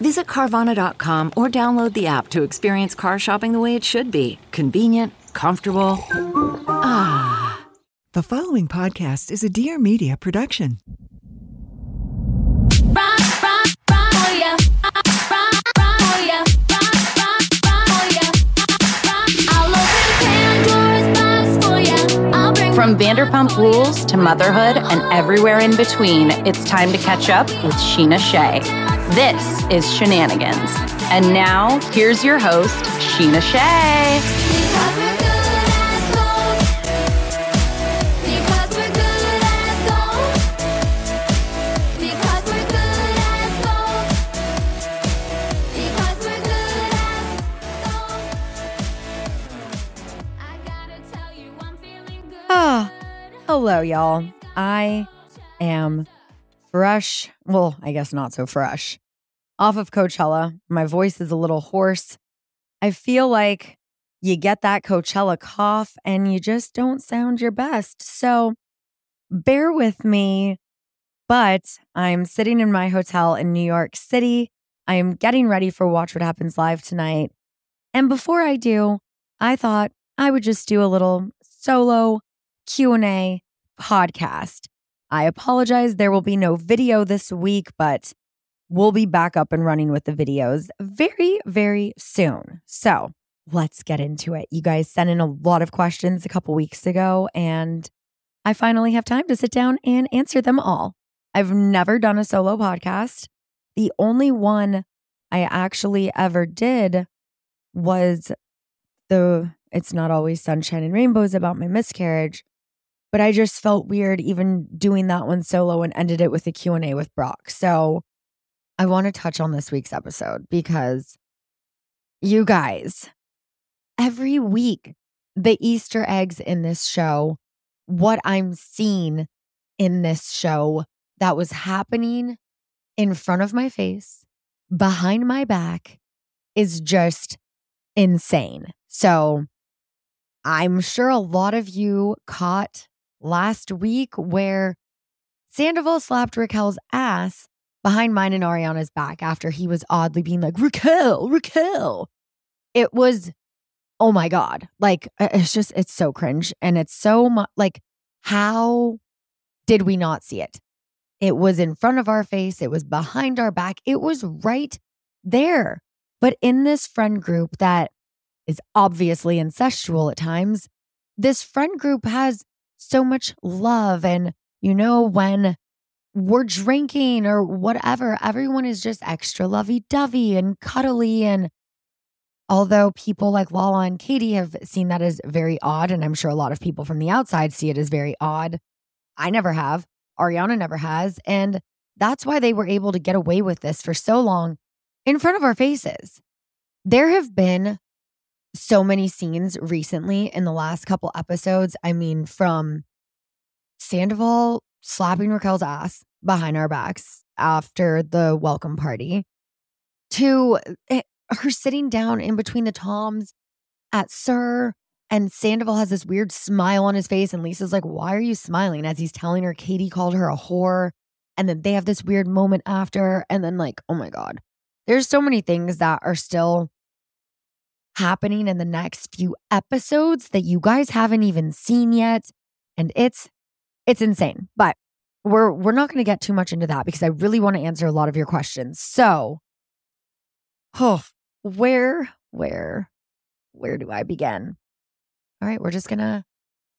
Visit Carvana.com or download the app to experience car shopping the way it should be. Convenient, comfortable. Ah. The following podcast is a Dear Media production. From Vanderpump Rules to motherhood and everywhere in between, it's time to catch up with Scheana Shay. This is Shenanigans. And now, here's your host, Scheana Shay. Oh, hello, y'all. I am fresh. Well, I guess not so fresh. Off of Coachella. My voice is a little hoarse. I feel like you get that Coachella cough and you just don't sound your best. So bear with me. But I'm sitting in my hotel in New York City. I am getting ready for Watch What Happens Live tonight. And before I do, I thought I would just do a little solo Q&A podcast. I apologize. There will be no video this week, but we'll be back up and running with the videos very, very soon. So let's get into it. You guys sent in a lot of questions a couple weeks ago, and I finally have time to sit down and answer them all. I've never done a solo podcast. The only one I actually ever did was the It's Not Always Sunshine and Rainbows about my miscarriage, but I just felt weird even doing that one solo and ended it with a Q&A with Brock. So I want to touch on this week's episode because, you guys, every week, the Easter eggs in this show, what I'm seeing in this show that was happening in front of my face, behind my back, is just insane. So I'm sure a lot of you caught last week where Sandoval slapped Raquel's ass behind mine and Ariana's back after he was oddly being like, Raquel, Raquel. It was, oh my God. Like, it's just, it's so cringe. And it's so much, like, how did we not see it? It was in front of our face. It was behind our back. It was right there. But in this friend group that is obviously incestual at times, this friend group has so much love. And, you know, when we're drinking or whatever, everyone is just extra lovey-dovey and cuddly. And although people like Lala and Katie have seen that as very odd, and I'm sure a lot of people from the outside see it as very odd, I never have. Ariana never has. And that's why they were able to get away with this for so long in front of our faces. There have been so many scenes recently in the last couple episodes. I mean, from Sandoval slapping Raquel's ass behind our backs after the welcome party to her sitting down in between the toms at SUR, and Sandoval has this weird smile on his face, and Lisa's like, why are you smiling? As he's telling her Katie called her a whore, and then they have this weird moment after, and then like, oh my God. There's so many things that are still happening in the next few episodes that you guys haven't even seen yet, and it's insane. But we're not going to get too much into that because I really want to answer a lot of your questions. So, where do I begin? All right, we're just gonna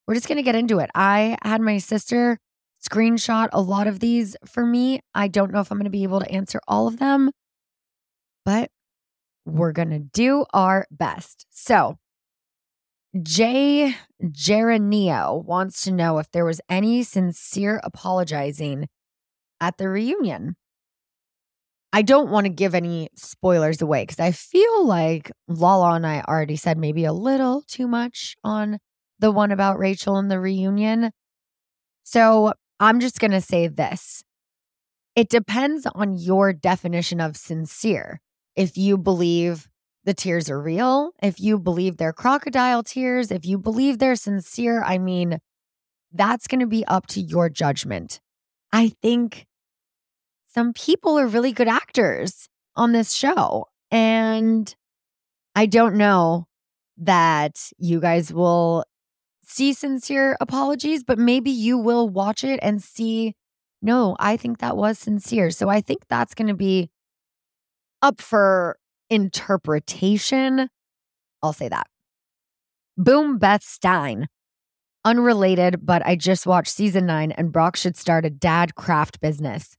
get into it. I had my sister screenshot a lot of these for me. I don't know if I'm gonna be able to answer all of them, but we're gonna do our best. So, Jay Geranio wants to know if there was any sincere apologizing at the reunion. I don't want to give any spoilers away because I feel like Lala and I already said maybe a little too much on the one about Rachel and the reunion. So I'm just going to say this. It depends on your definition of sincere. If you believe the tears are real, if you believe they're crocodile tears, if you believe they're sincere, I mean, that's going to be up to your judgment. I think some people are really good actors on this show, and I don't know that you guys will see sincere apologies, but maybe you will watch it and see, no, I think that was sincere. So I think that's going to be up for interpretation. I'll say that. Boom Beth Stein. Unrelated, but I just watched season 9 and Brock should start a dad craft business.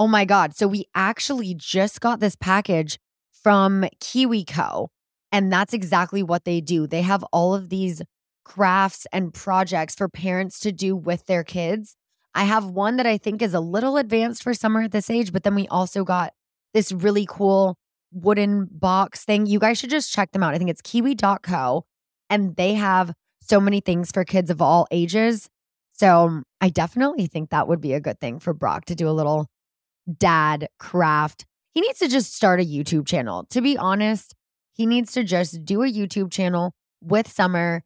Oh my God. So we actually just got this package from KiwiCo, and that's exactly what they do. They have all of these crafts and projects for parents to do with their kids. I have one that I think is a little advanced for summer at this age, but then we also got this really cool wooden box thing. You guys should just check them out. I think it's kiwi.co, and they have so many things for kids of all ages. So I definitely think that would be a good thing for Brock to do a little dad craft. He needs to just start a YouTube channel. To be honest, he needs to just do a YouTube channel with Summer,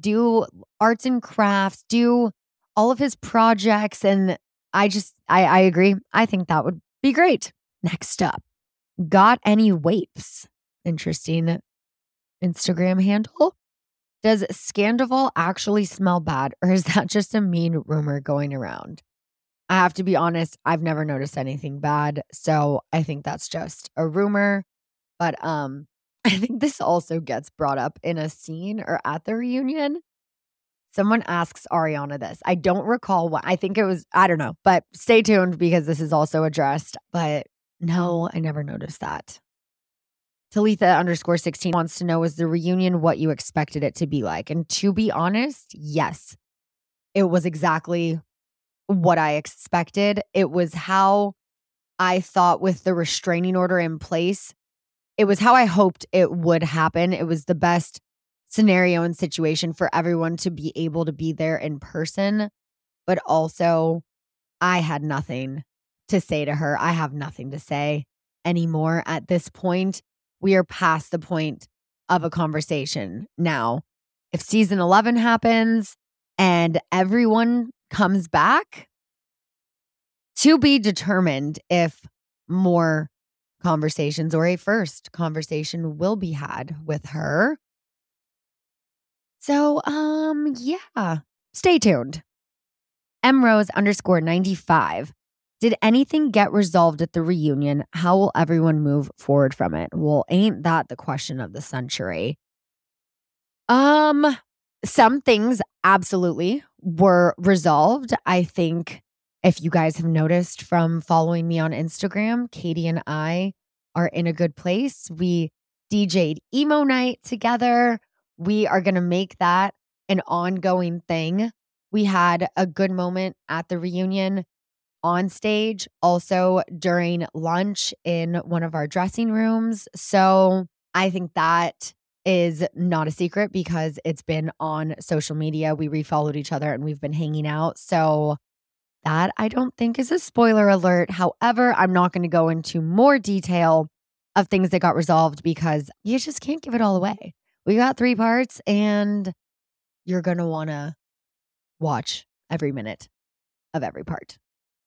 do arts and crafts, do all of his projects. And I agree. I think that would be great. Next up, got any wapes? Interesting Instagram handle. Does Scandoval actually smell bad, or is that just a mean rumor going around? I have to be honest, I've never noticed anything bad. So I think that's just a rumor. But I think this also gets brought up in a scene or at the reunion. Someone asks Ariana this. I don't recall what. I think it was, I don't know. But stay tuned because this is also addressed. But no, I never noticed that. Talitha _16 wants to know, is the reunion what you expected it to be like? And to be honest, yes. It was exactly what I expected. It was how I thought, with the restraining order in place, it was how I hoped it would happen. It was the best scenario and situation for everyone to be able to be there in person. But also, I had nothing to say to her. I have nothing to say anymore at this point. We are past the point of a conversation now. If season 11 happens and everyone comes back, to be determined if more conversations or a first conversation will be had with her. So, yeah, stay tuned. Mrose _95. Did anything get resolved at the reunion? How will everyone move forward from it? Well, ain't that the question of the century? Some things absolutely were resolved. I think if you guys have noticed from following me on Instagram, Katie and I are in a good place. We DJ'd emo night together. We are going to make that an ongoing thing. We had a good moment at the reunion on stage, also during lunch in one of our dressing rooms. So I think that is not a secret because it's been on social media. We refollowed each other and we've been hanging out. So that I don't think is a spoiler alert. However, I'm not going to go into more detail of things that got resolved because you just can't give it all away. We got 3 parts and you're going to want to watch every minute of every part.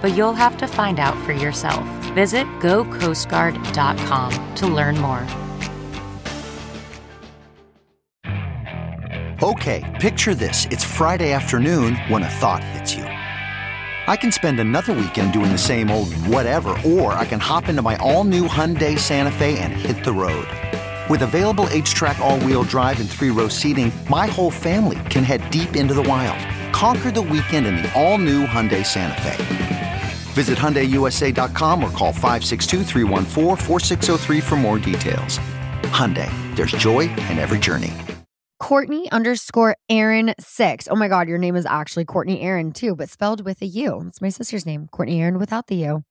but you'll have to find out for yourself. Visit GoCoastGuard.com to learn more. Okay, picture this. It's Friday afternoon when a thought hits you. I can spend another weekend doing the same old whatever, or I can hop into my all-new Hyundai Santa Fe and hit the road. With available H-Track all-wheel drive and 3-row seating, my whole family can head deep into the wild. Conquer the weekend in the all-new Hyundai Santa Fe. Visit HyundaiUSA.com or call 562-314-4603 for more details. Hyundai, there's joy in every journey. Courtney_Aaron6. Oh my God, your name is actually Courtney Aaron too, but spelled with a U. That's my sister's name, Courtney Aaron without the U.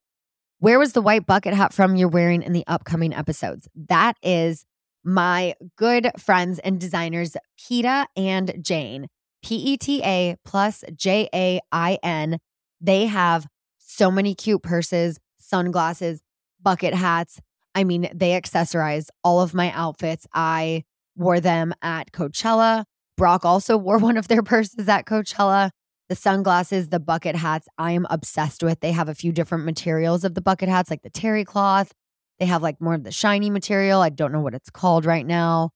Where was the white bucket hat from you're wearing in the upcoming episodes? That is my good friends and designers, Peta and Jane. P-E-T-A plus J-A-I-N. They have so many cute purses, sunglasses, bucket hats. I mean, they accessorize all of my outfits. I wore them at Coachella. Brock also wore one of their purses at Coachella. The sunglasses, the bucket hats, I am obsessed with. They have a few different materials of the bucket hats, like the terry cloth. They have like more of the shiny material. I don't know what it's called right now.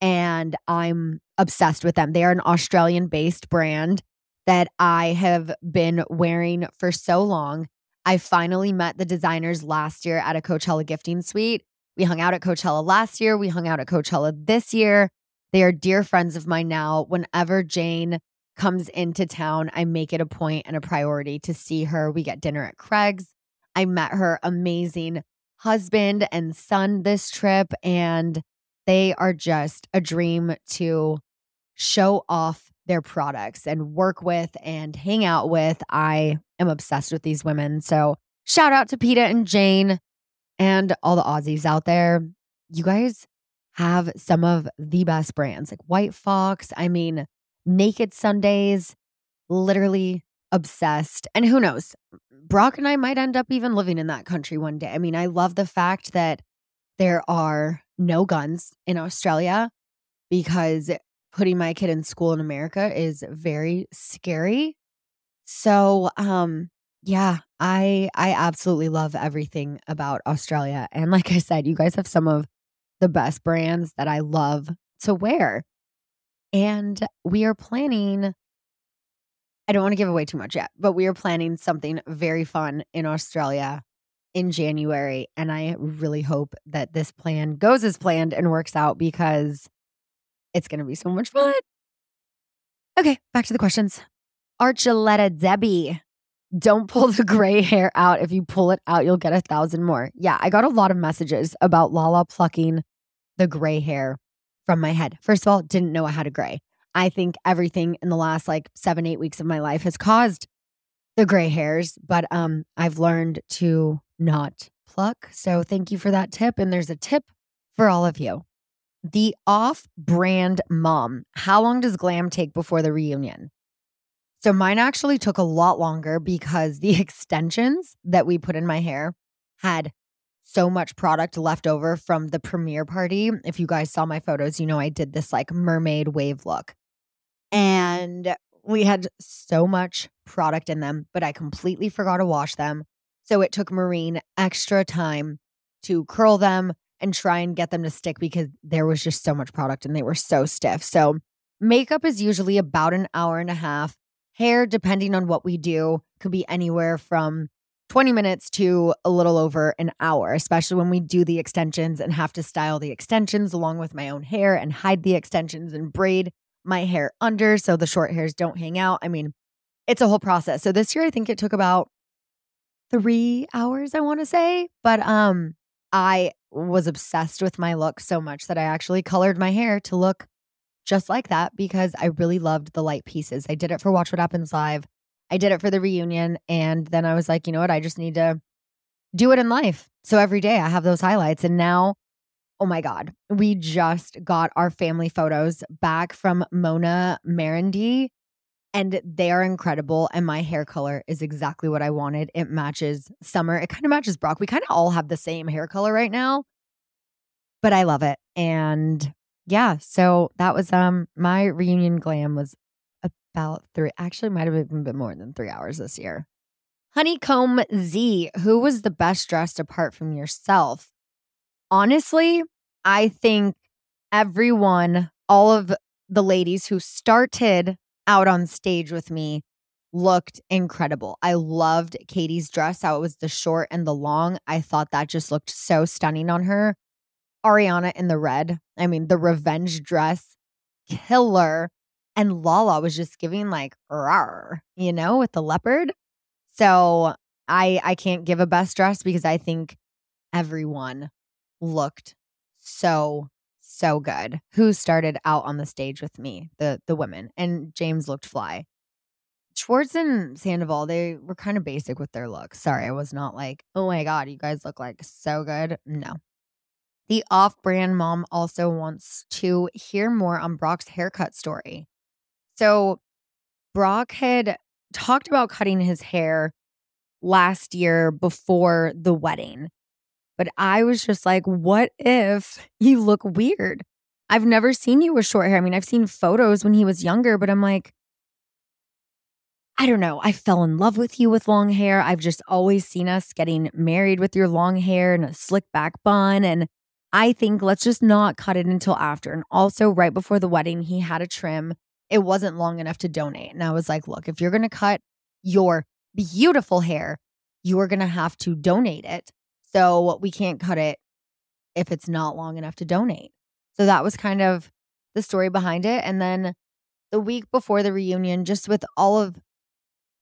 And I'm obsessed with them. They are an Australian-based brand that I have been wearing for so long. I finally met the designers last year at a Coachella gifting suite. We hung out at Coachella last year. We hung out at Coachella this year. They are dear friends of mine now. Whenever Jane comes into town, I make it a point and a priority to see her. We get dinner at Craig's. I met her amazing husband and son this trip, and they are just a dream to show off their products and work with and hang out with. I am obsessed with these women. So shout out to Peta and Jane. And all the Aussies out there, you guys have some of the best brands, like White Fox, I mean, Naked Sundays, literally obsessed. And who knows, Brock and I might end up even living in that country one day. I mean, I love the fact that there are no guns in Australia because putting my kid in school in America is very scary. So, yeah, I absolutely love everything about Australia. And like I said, you guys have some of the best brands that I love to wear. And we are planning, I don't want to give away too much yet, but we are planning something very fun in Australia in January. And I really hope that this plan goes as planned and works out because it's going to be so much fun. Okay, back to the questions. Archuleta Debbie. Don't pull the gray hair out. If you pull it out, you'll get 1,000 more. Yeah, I got a lot of messages about Lala plucking the gray hair from my head. First of all, didn't know I had a gray. I think everything in the last 7-8 weeks of my life has caused the gray hairs, but I've learned to not pluck. So thank you for that tip. And there's a tip for all of you. The off-brand mom. How long does glam take before the reunion? So mine actually took a lot longer because the extensions that we put in my hair had so much product left over from the premiere party. If you guys saw my photos, you know I did this mermaid wave look. And we had so much product in them, but I completely forgot to wash them. So it took Maureen extra time to curl them and try and get them to stick because there was just so much product and they were so stiff. So makeup is usually about an hour and a half. Hair, depending on what we do, could be anywhere from 20 minutes to a little over an hour, especially when we do the extensions and have to style the extensions along with my own hair and hide the extensions and braid my hair under so the short hairs don't hang out. I mean, it's a whole process. So this year, I think it took about 3 hours, I want to say. But I was obsessed with my look so much that I actually colored my hair to look just like that because I really loved the light pieces. I did it for Watch What Happens Live. I did it for the reunion. And then I was like, you know what? I just need to do it in life. So every day I have those highlights. And now, oh my God, we just got our family photos back from Mona Marindy, and they are incredible. And my hair color is exactly what I wanted. It matches summer. It kind of matches Brock. We kind of all have the same hair color right now, but I love it. And yeah, so that was my reunion glam was about three. Actually, might have even been more than 3 hours this year. Honeycomb Z, who was the best dressed apart from yourself? Honestly, I think everyone, all of the ladies who started out on stage with me looked incredible. I loved Katie's dress, how it was the short and the long. I thought that just looked so stunning on her. Ariana in the red. I mean, the revenge dress, killer. And Lala was just giving like, rawr, you know, with the leopard. So I can't give a best dress because I think everyone looked so good. Who started out on the stage with me? The women. And James looked fly. Schwartz and Sandoval, they were kind of basic with their looks. Sorry, I was not like, oh my God, you guys look like so good. No. The off-brand mom also wants to hear more on Brock's haircut story. So Brock had talked about cutting his hair last year before the wedding. But I was just like, what if you look weird? I've never seen you with short hair. I mean, I've seen photos when he was younger, but I'm like, I don't know. I fell in love with you with long hair. I've just always seen us getting married with your long hair and a slick back bun. And I think let's just not cut it until after. And also right before the wedding, he had a trim. It wasn't long enough to donate. And I was like, look, if you're going to cut your beautiful hair, you are going to have to donate it. So we can't cut it if it's not long enough to donate. So that was kind of the story behind it. And then the week before the reunion, just with all of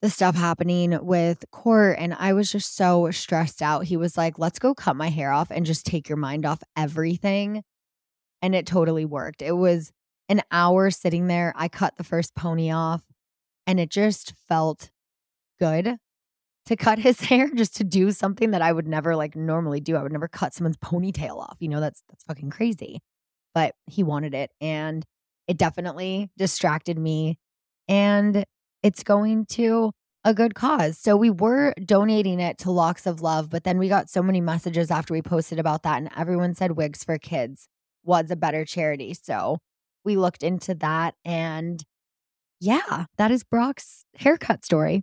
the stuff happening with Court, and I was just so stressed out. He was like, let's go cut my hair off and just take your mind off everything. And it totally worked. It was an hour sitting there. I cut the first pony off and it just felt good to cut his hair, just to do something that I would never like normally do. I would never cut someone's ponytail off. You know, that's fucking crazy. But he wanted it and it definitely distracted me. And it's going to a good cause. So we were donating it to Locks of Love, but then we got so many messages after we posted about that, and everyone said Wigs for Kids was a better charity. So we looked into that, and yeah, that is Brock's haircut story.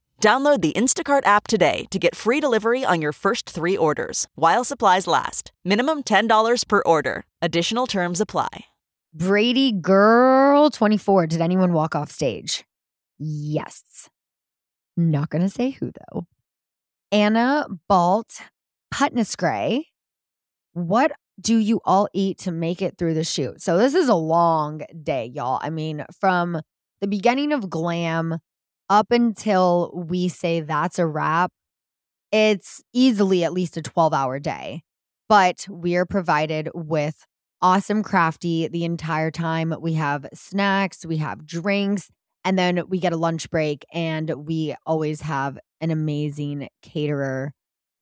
Download the Instacart app today to get free delivery on your first 3 orders while supplies last. Minimum $10 per order. Additional terms apply. Brady Girl 24. Did anyone walk off stage? Yes. Not going to say who, though. Anna Balt Putness Gray. What do you all eat to make it through the shoot? So this is a long day, y'all. I mean, from the beginning of Glam up until we say that's a wrap, it's easily at least a 12-hour day. But we are provided with awesome crafty the entire time. We have snacks, we have drinks, and then we get a lunch break, and we always have an amazing caterer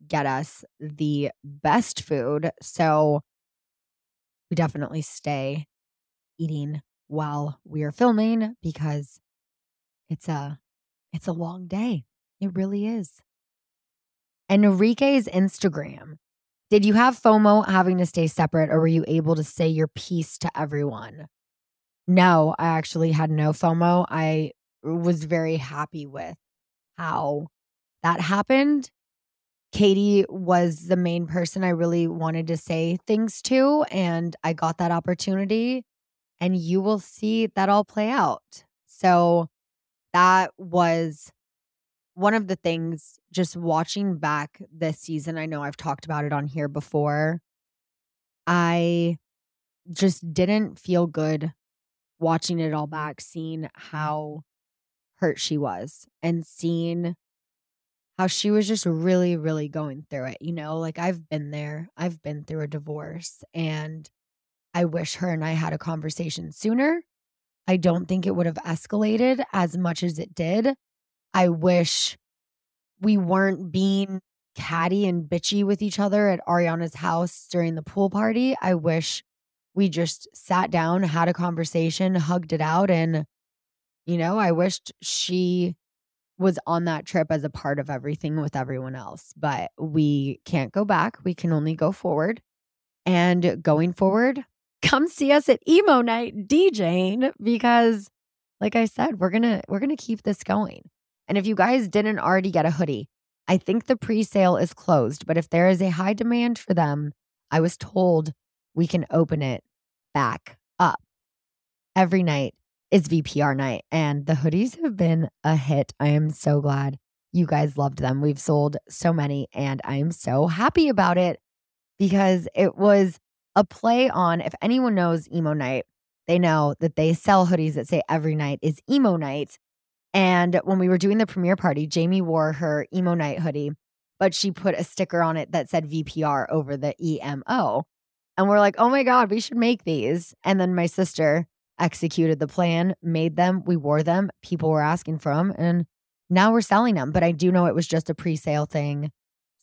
get us the best food. So we definitely stay eating while we are filming because it's a long day. It really is. Enrique's Instagram. Did you have FOMO having to stay separate, or were you able to say your piece to everyone? No, I actually had no FOMO. I was very happy with how that happened. Katie was the main person I really wanted to say things to, and I got that opportunity, and you will see that all play out. So that was one of the things, just watching back this season. I know I've talked about it on here before. I just didn't feel good watching it all back, seeing how hurt she was and seeing how she was just really, really going through it. You know, like I've been there. I've been through a divorce, and I wish her and I had a conversation sooner. I don't think it would have escalated as much as it did. I wish we weren't being catty and bitchy with each other at Ariana's house during the pool party. I wish we just sat down, had a conversation, hugged it out. And, you know, I wished she was on that trip as a part of everything with everyone else. But we can't go back. We can only go forward. And going forward, come see us at Emo Night DJing because, like I said, we're gonna keep this going. And if you guys didn't already get a hoodie, I think the pre-sale is closed, but if there is a high demand for them, I was told we can open it back up. Every night is VPR night, and the hoodies have been a hit. I am so glad you guys loved them. We've sold so many, and I am so happy about it because it was a play on, if anyone knows Emo Night, they know that they sell hoodies that say every night is Emo Night. And when we were doing the premiere party, Jamie wore her Emo Night hoodie, but she put a sticker on it that said VPR over the EMO. And we're like, oh my God, we should make these. And then my sister executed the plan, made them, we wore them, people were asking for them, and now we're selling them. But I do know it was just a pre-sale thing.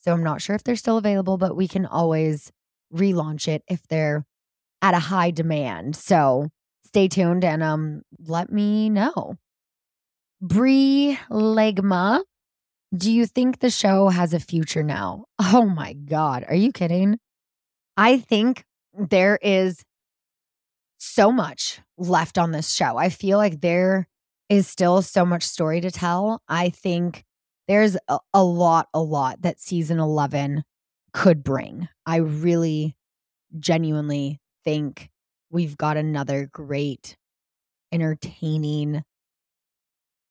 So I'm not sure if they're still available, but we can always relaunch it if they're at a high demand. So stay tuned and let me know. Bree Legma, do you think the show has a future now? Oh my God, are you kidding? I think there is so much left on this show. I feel like there is still so much story to tell. I think there's a lot that season 11 could bring. I really genuinely think we've got another great, entertaining,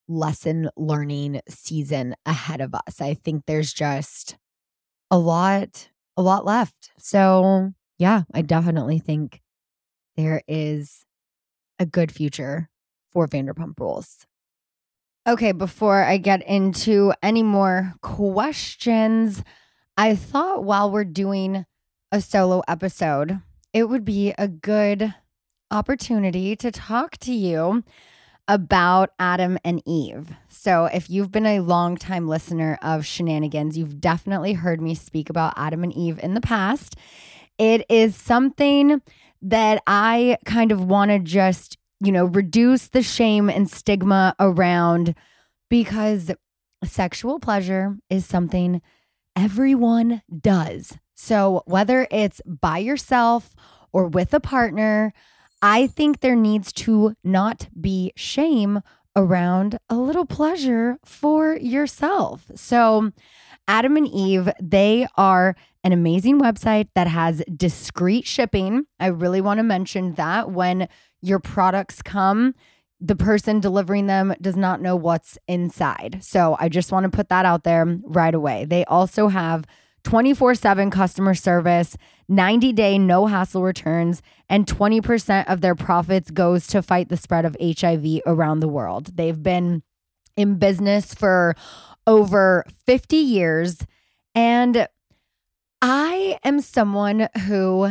lesson learning season ahead of us. I think there's just a lot left. So yeah, I definitely think there is a good future for Vanderpump Rules. Okay, before I get into any more questions, I thought while we're doing a solo episode, it would be a good opportunity to talk to you about Adam and Eve. So if you've been a longtime listener of Scheananigans, you've definitely heard me speak about Adam and Eve in the past. It is something that I kind of want to just, you know, reduce the shame and stigma around because sexual pleasure is something everyone does. So whether it's by yourself or with a partner, I think there needs to not be shame around a little pleasure for yourself. So Adam and Eve, they are an amazing website that has discreet shipping. I really want to mention that when your products come, the person delivering them does not know what's inside. So I just want to put that out there right away. They also have 24/7 customer service, 90-day no-hassle returns, and 20% of their profits goes to fight the spread of HIV around the world. They've been in business for over 50 years, and I am someone who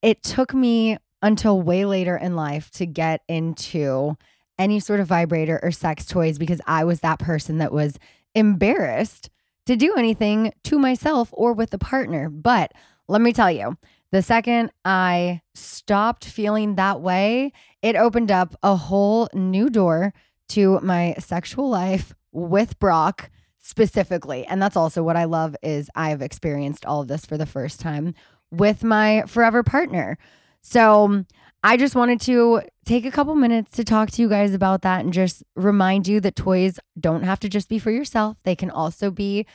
it took me until way later in life to get into any sort of vibrator or sex toys because I was that person that was embarrassed to do anything to myself or with a partner. But let me tell you, the second I stopped feeling that way, it opened up a whole new door to my sexual life with Brock specifically. And that's also what I love is I've experienced all of this for the first time with my forever partner. So I just wanted to take a couple minutes to talk to you guys about that and just remind you that toys don't have to just be for yourself. They can also be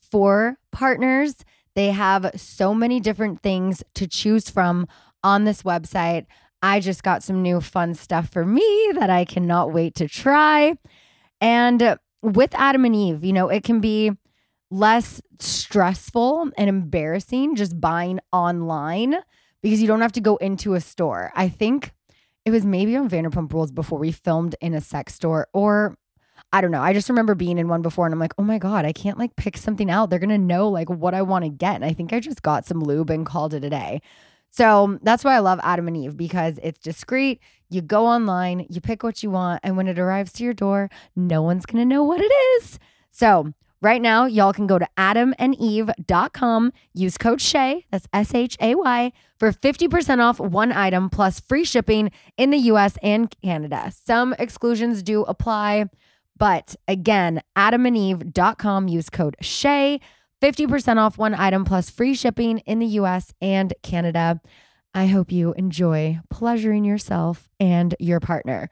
for partners. They have so many different things to choose from on this website. I just got some new fun stuff for me that I cannot wait to try. And with Adam and Eve, you know, it can be less stressful and embarrassing just buying online because you don't have to go into a store. I think it was maybe on Vanderpump Rules before we filmed in a sex store, or I don't know. I just remember being in one before and I'm like, oh my God, I can't like pick something out. They're going to know like what I want to get. And I think I just got some lube and called it a day. So that's why I love Adam and Eve, because it's discreet. You go online, you pick what you want, and when it arrives to your door, no one's going to know what it is. So right now, y'all can go to adamandeve.com, use code Shay, that's S-H-A-Y, for 50% off one item plus free shipping in the US and Canada. Some exclusions do apply, but again, adamandeve.com, use code Shay, 50% off one item plus free shipping in the US and Canada. I hope you enjoy pleasuring yourself and your partner.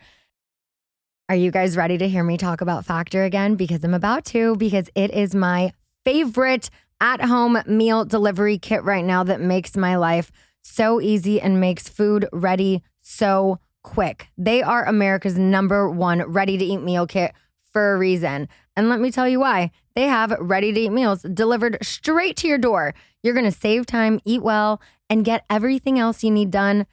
Are you guys ready to hear me talk about Factor again? Because I'm about to, because it is my favorite at-home meal delivery kit right now that makes my life so easy and makes food ready so quick. They are America's #1 ready-to-eat meal kit for a reason. And let me tell you why. They have ready-to-eat meals delivered straight to your door. You're going to save time, eat well, and get everything else you need done.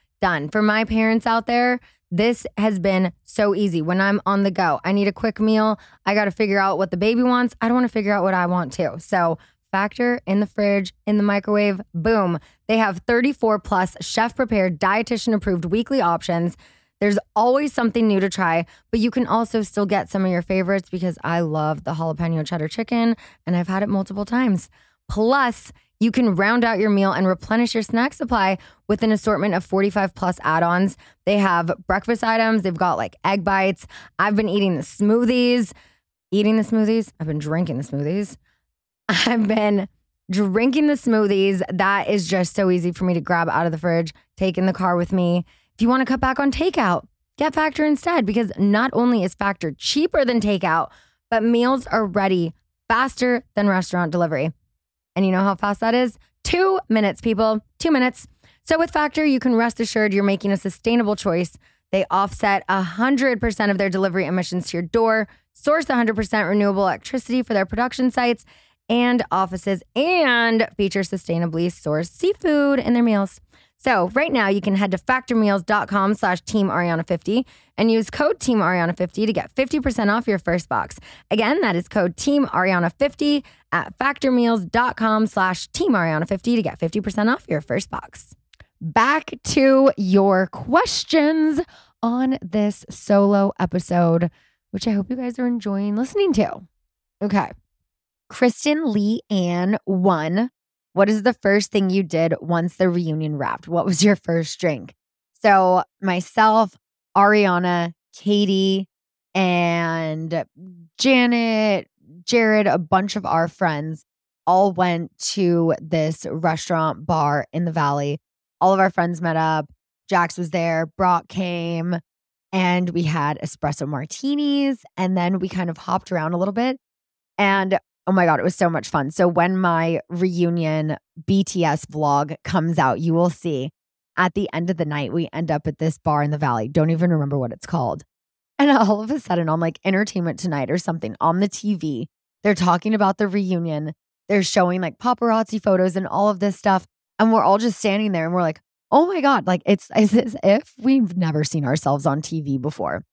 For my parents out there, this has been so easy. When I'm on the go, I need a quick meal. I got to figure out what the baby wants. I don't want to figure out what I want too. So Factor in the fridge, in the microwave, boom. They have 34 plus chef-prepared, dietitian-approved weekly options. There's always something new to try, but you can also still get some of your favorites because I love the jalapeno cheddar chicken and I've had it multiple times. Plus, you can round out your meal and replenish your snack supply with an assortment of 45 plus add-ons. They have breakfast items. They've got like egg bites. I've been eating the smoothies. I've been drinking the smoothies. That is just so easy for me to grab out of the fridge, take in the car with me. If you want to cut back on takeout, get Factor instead, because not only is Factor cheaper than takeout, but meals are ready faster than restaurant delivery. And you know how fast that is? 2 minutes, people. 2 minutes. So with Factor, you can rest assured you're making a sustainable choice. They offset 100% of their delivery emissions to your door, source 100% renewable electricity for their production sites and offices, and feature sustainably sourced seafood in their meals. So right now, you can head to factormeals.com/teamariana50 and use code teamariana50 to get 50% off your first box. Again, that is code teamariana50 at factormeals.com/teamariana50 to get 50% off your first box. Back to your questions on this solo episode, which I hope you guys are enjoying listening to. Okay. Kristen Lee Ann 1. What is the first thing you did once the reunion wrapped? What was your first drink? So myself, Ariana, Katie, and Janet, Jared, a bunch of our friends all went to this restaurant bar in the Valley. All of our friends met up. Jax was there. Brock came. And we had espresso martinis. And then we kind of hopped around a little bit. And oh my God, it was so much fun. So when my reunion BTS vlog comes out, you will see at the end of the night, we end up at this bar in the Valley. Don't even remember what it's called. And all of a sudden on like Entertainment Tonight or something on the TV, they're talking about the reunion They're showing like paparazzi photos and all of this stuff. And we're all just standing there and we're like, oh my God, like it's as if we've never seen ourselves on TV before.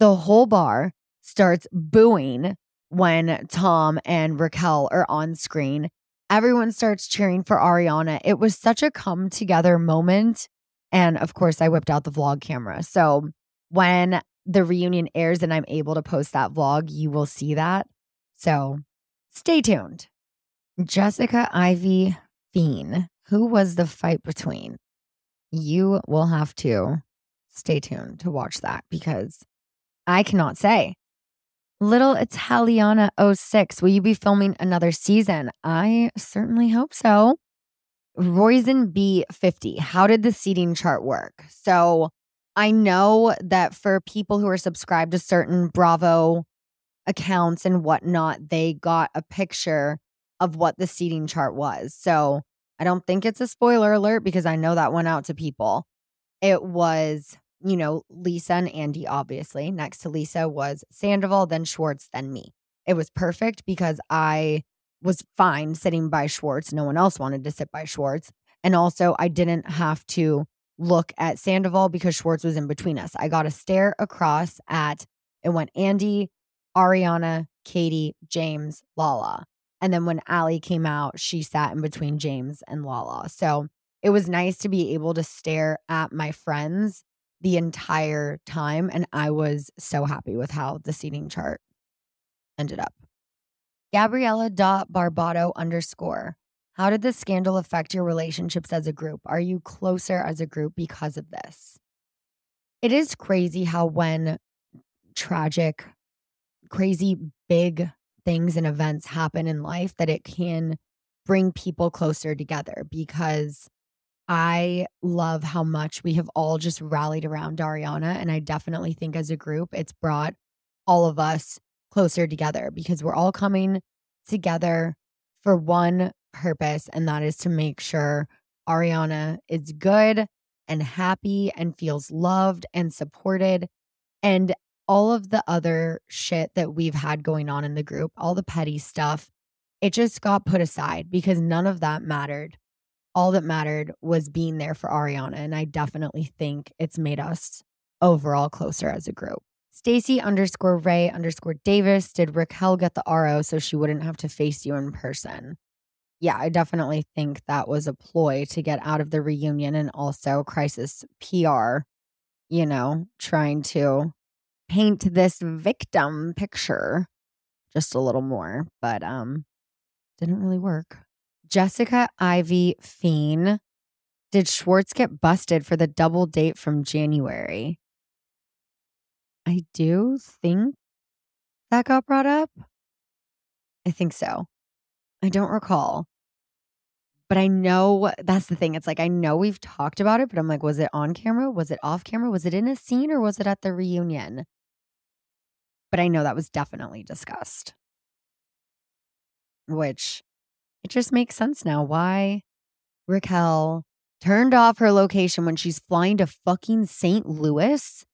The whole bar starts booing when Tom and Raquel are on screen. Everyone starts cheering for Ariana. It was such a come together moment. And of course, I whipped out the vlog camera. So when the reunion airs and I'm able to post that vlog, you will see that. So stay tuned. Jessica Ivy Fien. Who was the fight between? You will have to stay tuned to watch that because I cannot say. Little Italiana 06, will you be filming another season? I certainly hope so. Roisin B50, how did the seating chart work? So I know that for people who are subscribed to certain Bravo accounts and whatnot, they got a picture of what the seating chart was. So I don't think it's a spoiler alert because I know that went out to people. It was, you know, Lisa and Andy, obviously. Next to Lisa was Sandoval, then Schwartz, then me. It was perfect because I was fine sitting by Schwartz. No one else wanted to sit by Schwartz. And also, I didn't have to look at Sandoval because Schwartz was in between us. I got a stare across at, it went Andy, Ariana, Katie, James, Lala. And then when Allie came out, she sat in between James and Lala. So it was nice to be able to stare at my friends the entire time. And I was so happy with how the seating chart ended up. Gabriella.Barbado _ how did this scandal affect your relationships as a group? Are you closer as a group because of this? It is crazy how when tragic, crazy, big things and events happen in life that it can bring people closer together, because I love how much we have all just rallied around Ariana. And I definitely think as a group, it's brought all of us closer together because we're all coming together for one purpose, and that is to make sure Ariana is good and happy and feels loved and supported. And all of the other shit that we've had going on in the group, all the petty stuff, it just got put aside because none of that mattered. All that mattered was being there for Ariana. And I definitely think it's made us overall closer as a group. Stacy _ Ray _ Davis, did Raquel get the RO so she wouldn't have to face you in person? Yeah, I definitely think that was a ploy to get out of the reunion and also crisis PR, you know, trying to paint this victim picture just a little more, but didn't really work. Jessica Ivy Fien, did Schwartz get busted for the double date from January? I do think that got brought up. I think so. I don't recall. But I know that's the thing. It's like, I know we've talked about it, but I'm like, was it on camera? Was it off camera? Was it in a scene or was it at the reunion? But I know that was definitely discussed, which it just makes sense now why Raquel turned off her location when she's flying to fucking St. Louis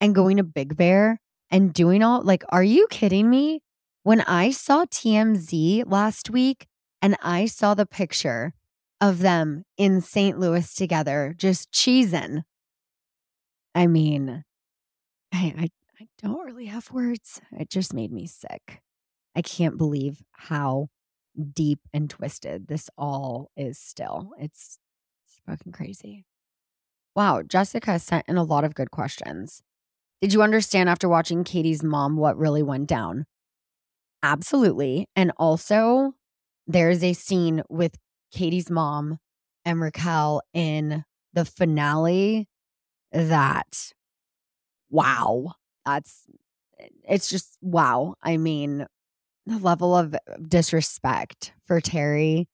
and going to Big Bear and doing all, like, are you kidding me? When I saw TMZ last week and I saw the picture of them in St. Louis together, just cheesing. I mean, I don't really have words. It just made me sick. I can't believe how deep and twisted this all is still. It's fucking crazy. Wow, Jessica sent in a lot of good questions. Did you understand after watching Katie's mom what really went down? Absolutely. And also, there is a scene with Katie's mom and Raquel in the finale that, wow. It's just wow. I mean, the level of disrespect for Terry,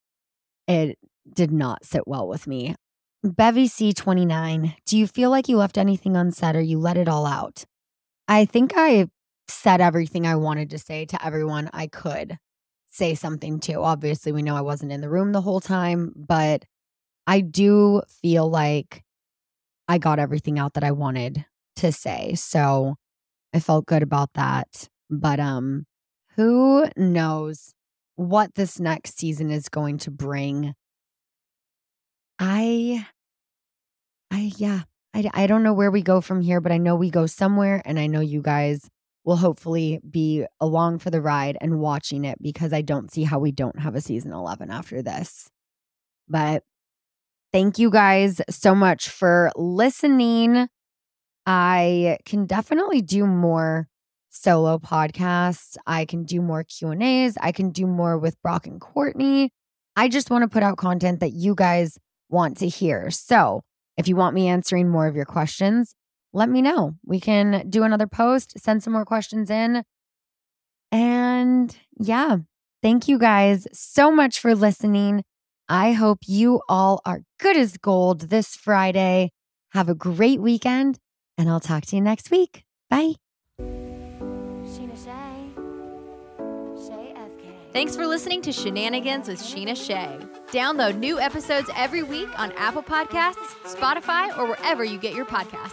it did not sit well with me. Bevy C29, do you feel like you left anything unsaid or you let it all out? I think I said everything I wanted to say to everyone I could say something to. Obviously, we know I wasn't in the room the whole time, but I do feel like I got everything out that I wanted to say. So I felt good about that. But who knows what this next season is going to bring. I don't know where we go from here, but I know we go somewhere, and I know you guys will hopefully be along for the ride and watching it, because I don't see how we don't have a season 11 after this. But thank you guys so much for listening. I can definitely do more solo podcasts. I can do more Q&As. I can do more with Brock and Courtney. I just want to put out content that you guys want to hear. So if you want me answering more of your questions, let me know. We can do another post, send some more questions in. And yeah, thank you guys so much for listening. I hope you all are good as gold this Friday. Have a great weekend, and I'll talk to you next week. Bye. Scheana Shay. Shay FK. Thanks for listening to Shenanigans with Scheana Shay. Download new episodes every week on Apple Podcasts, Spotify, or wherever you get your podcasts.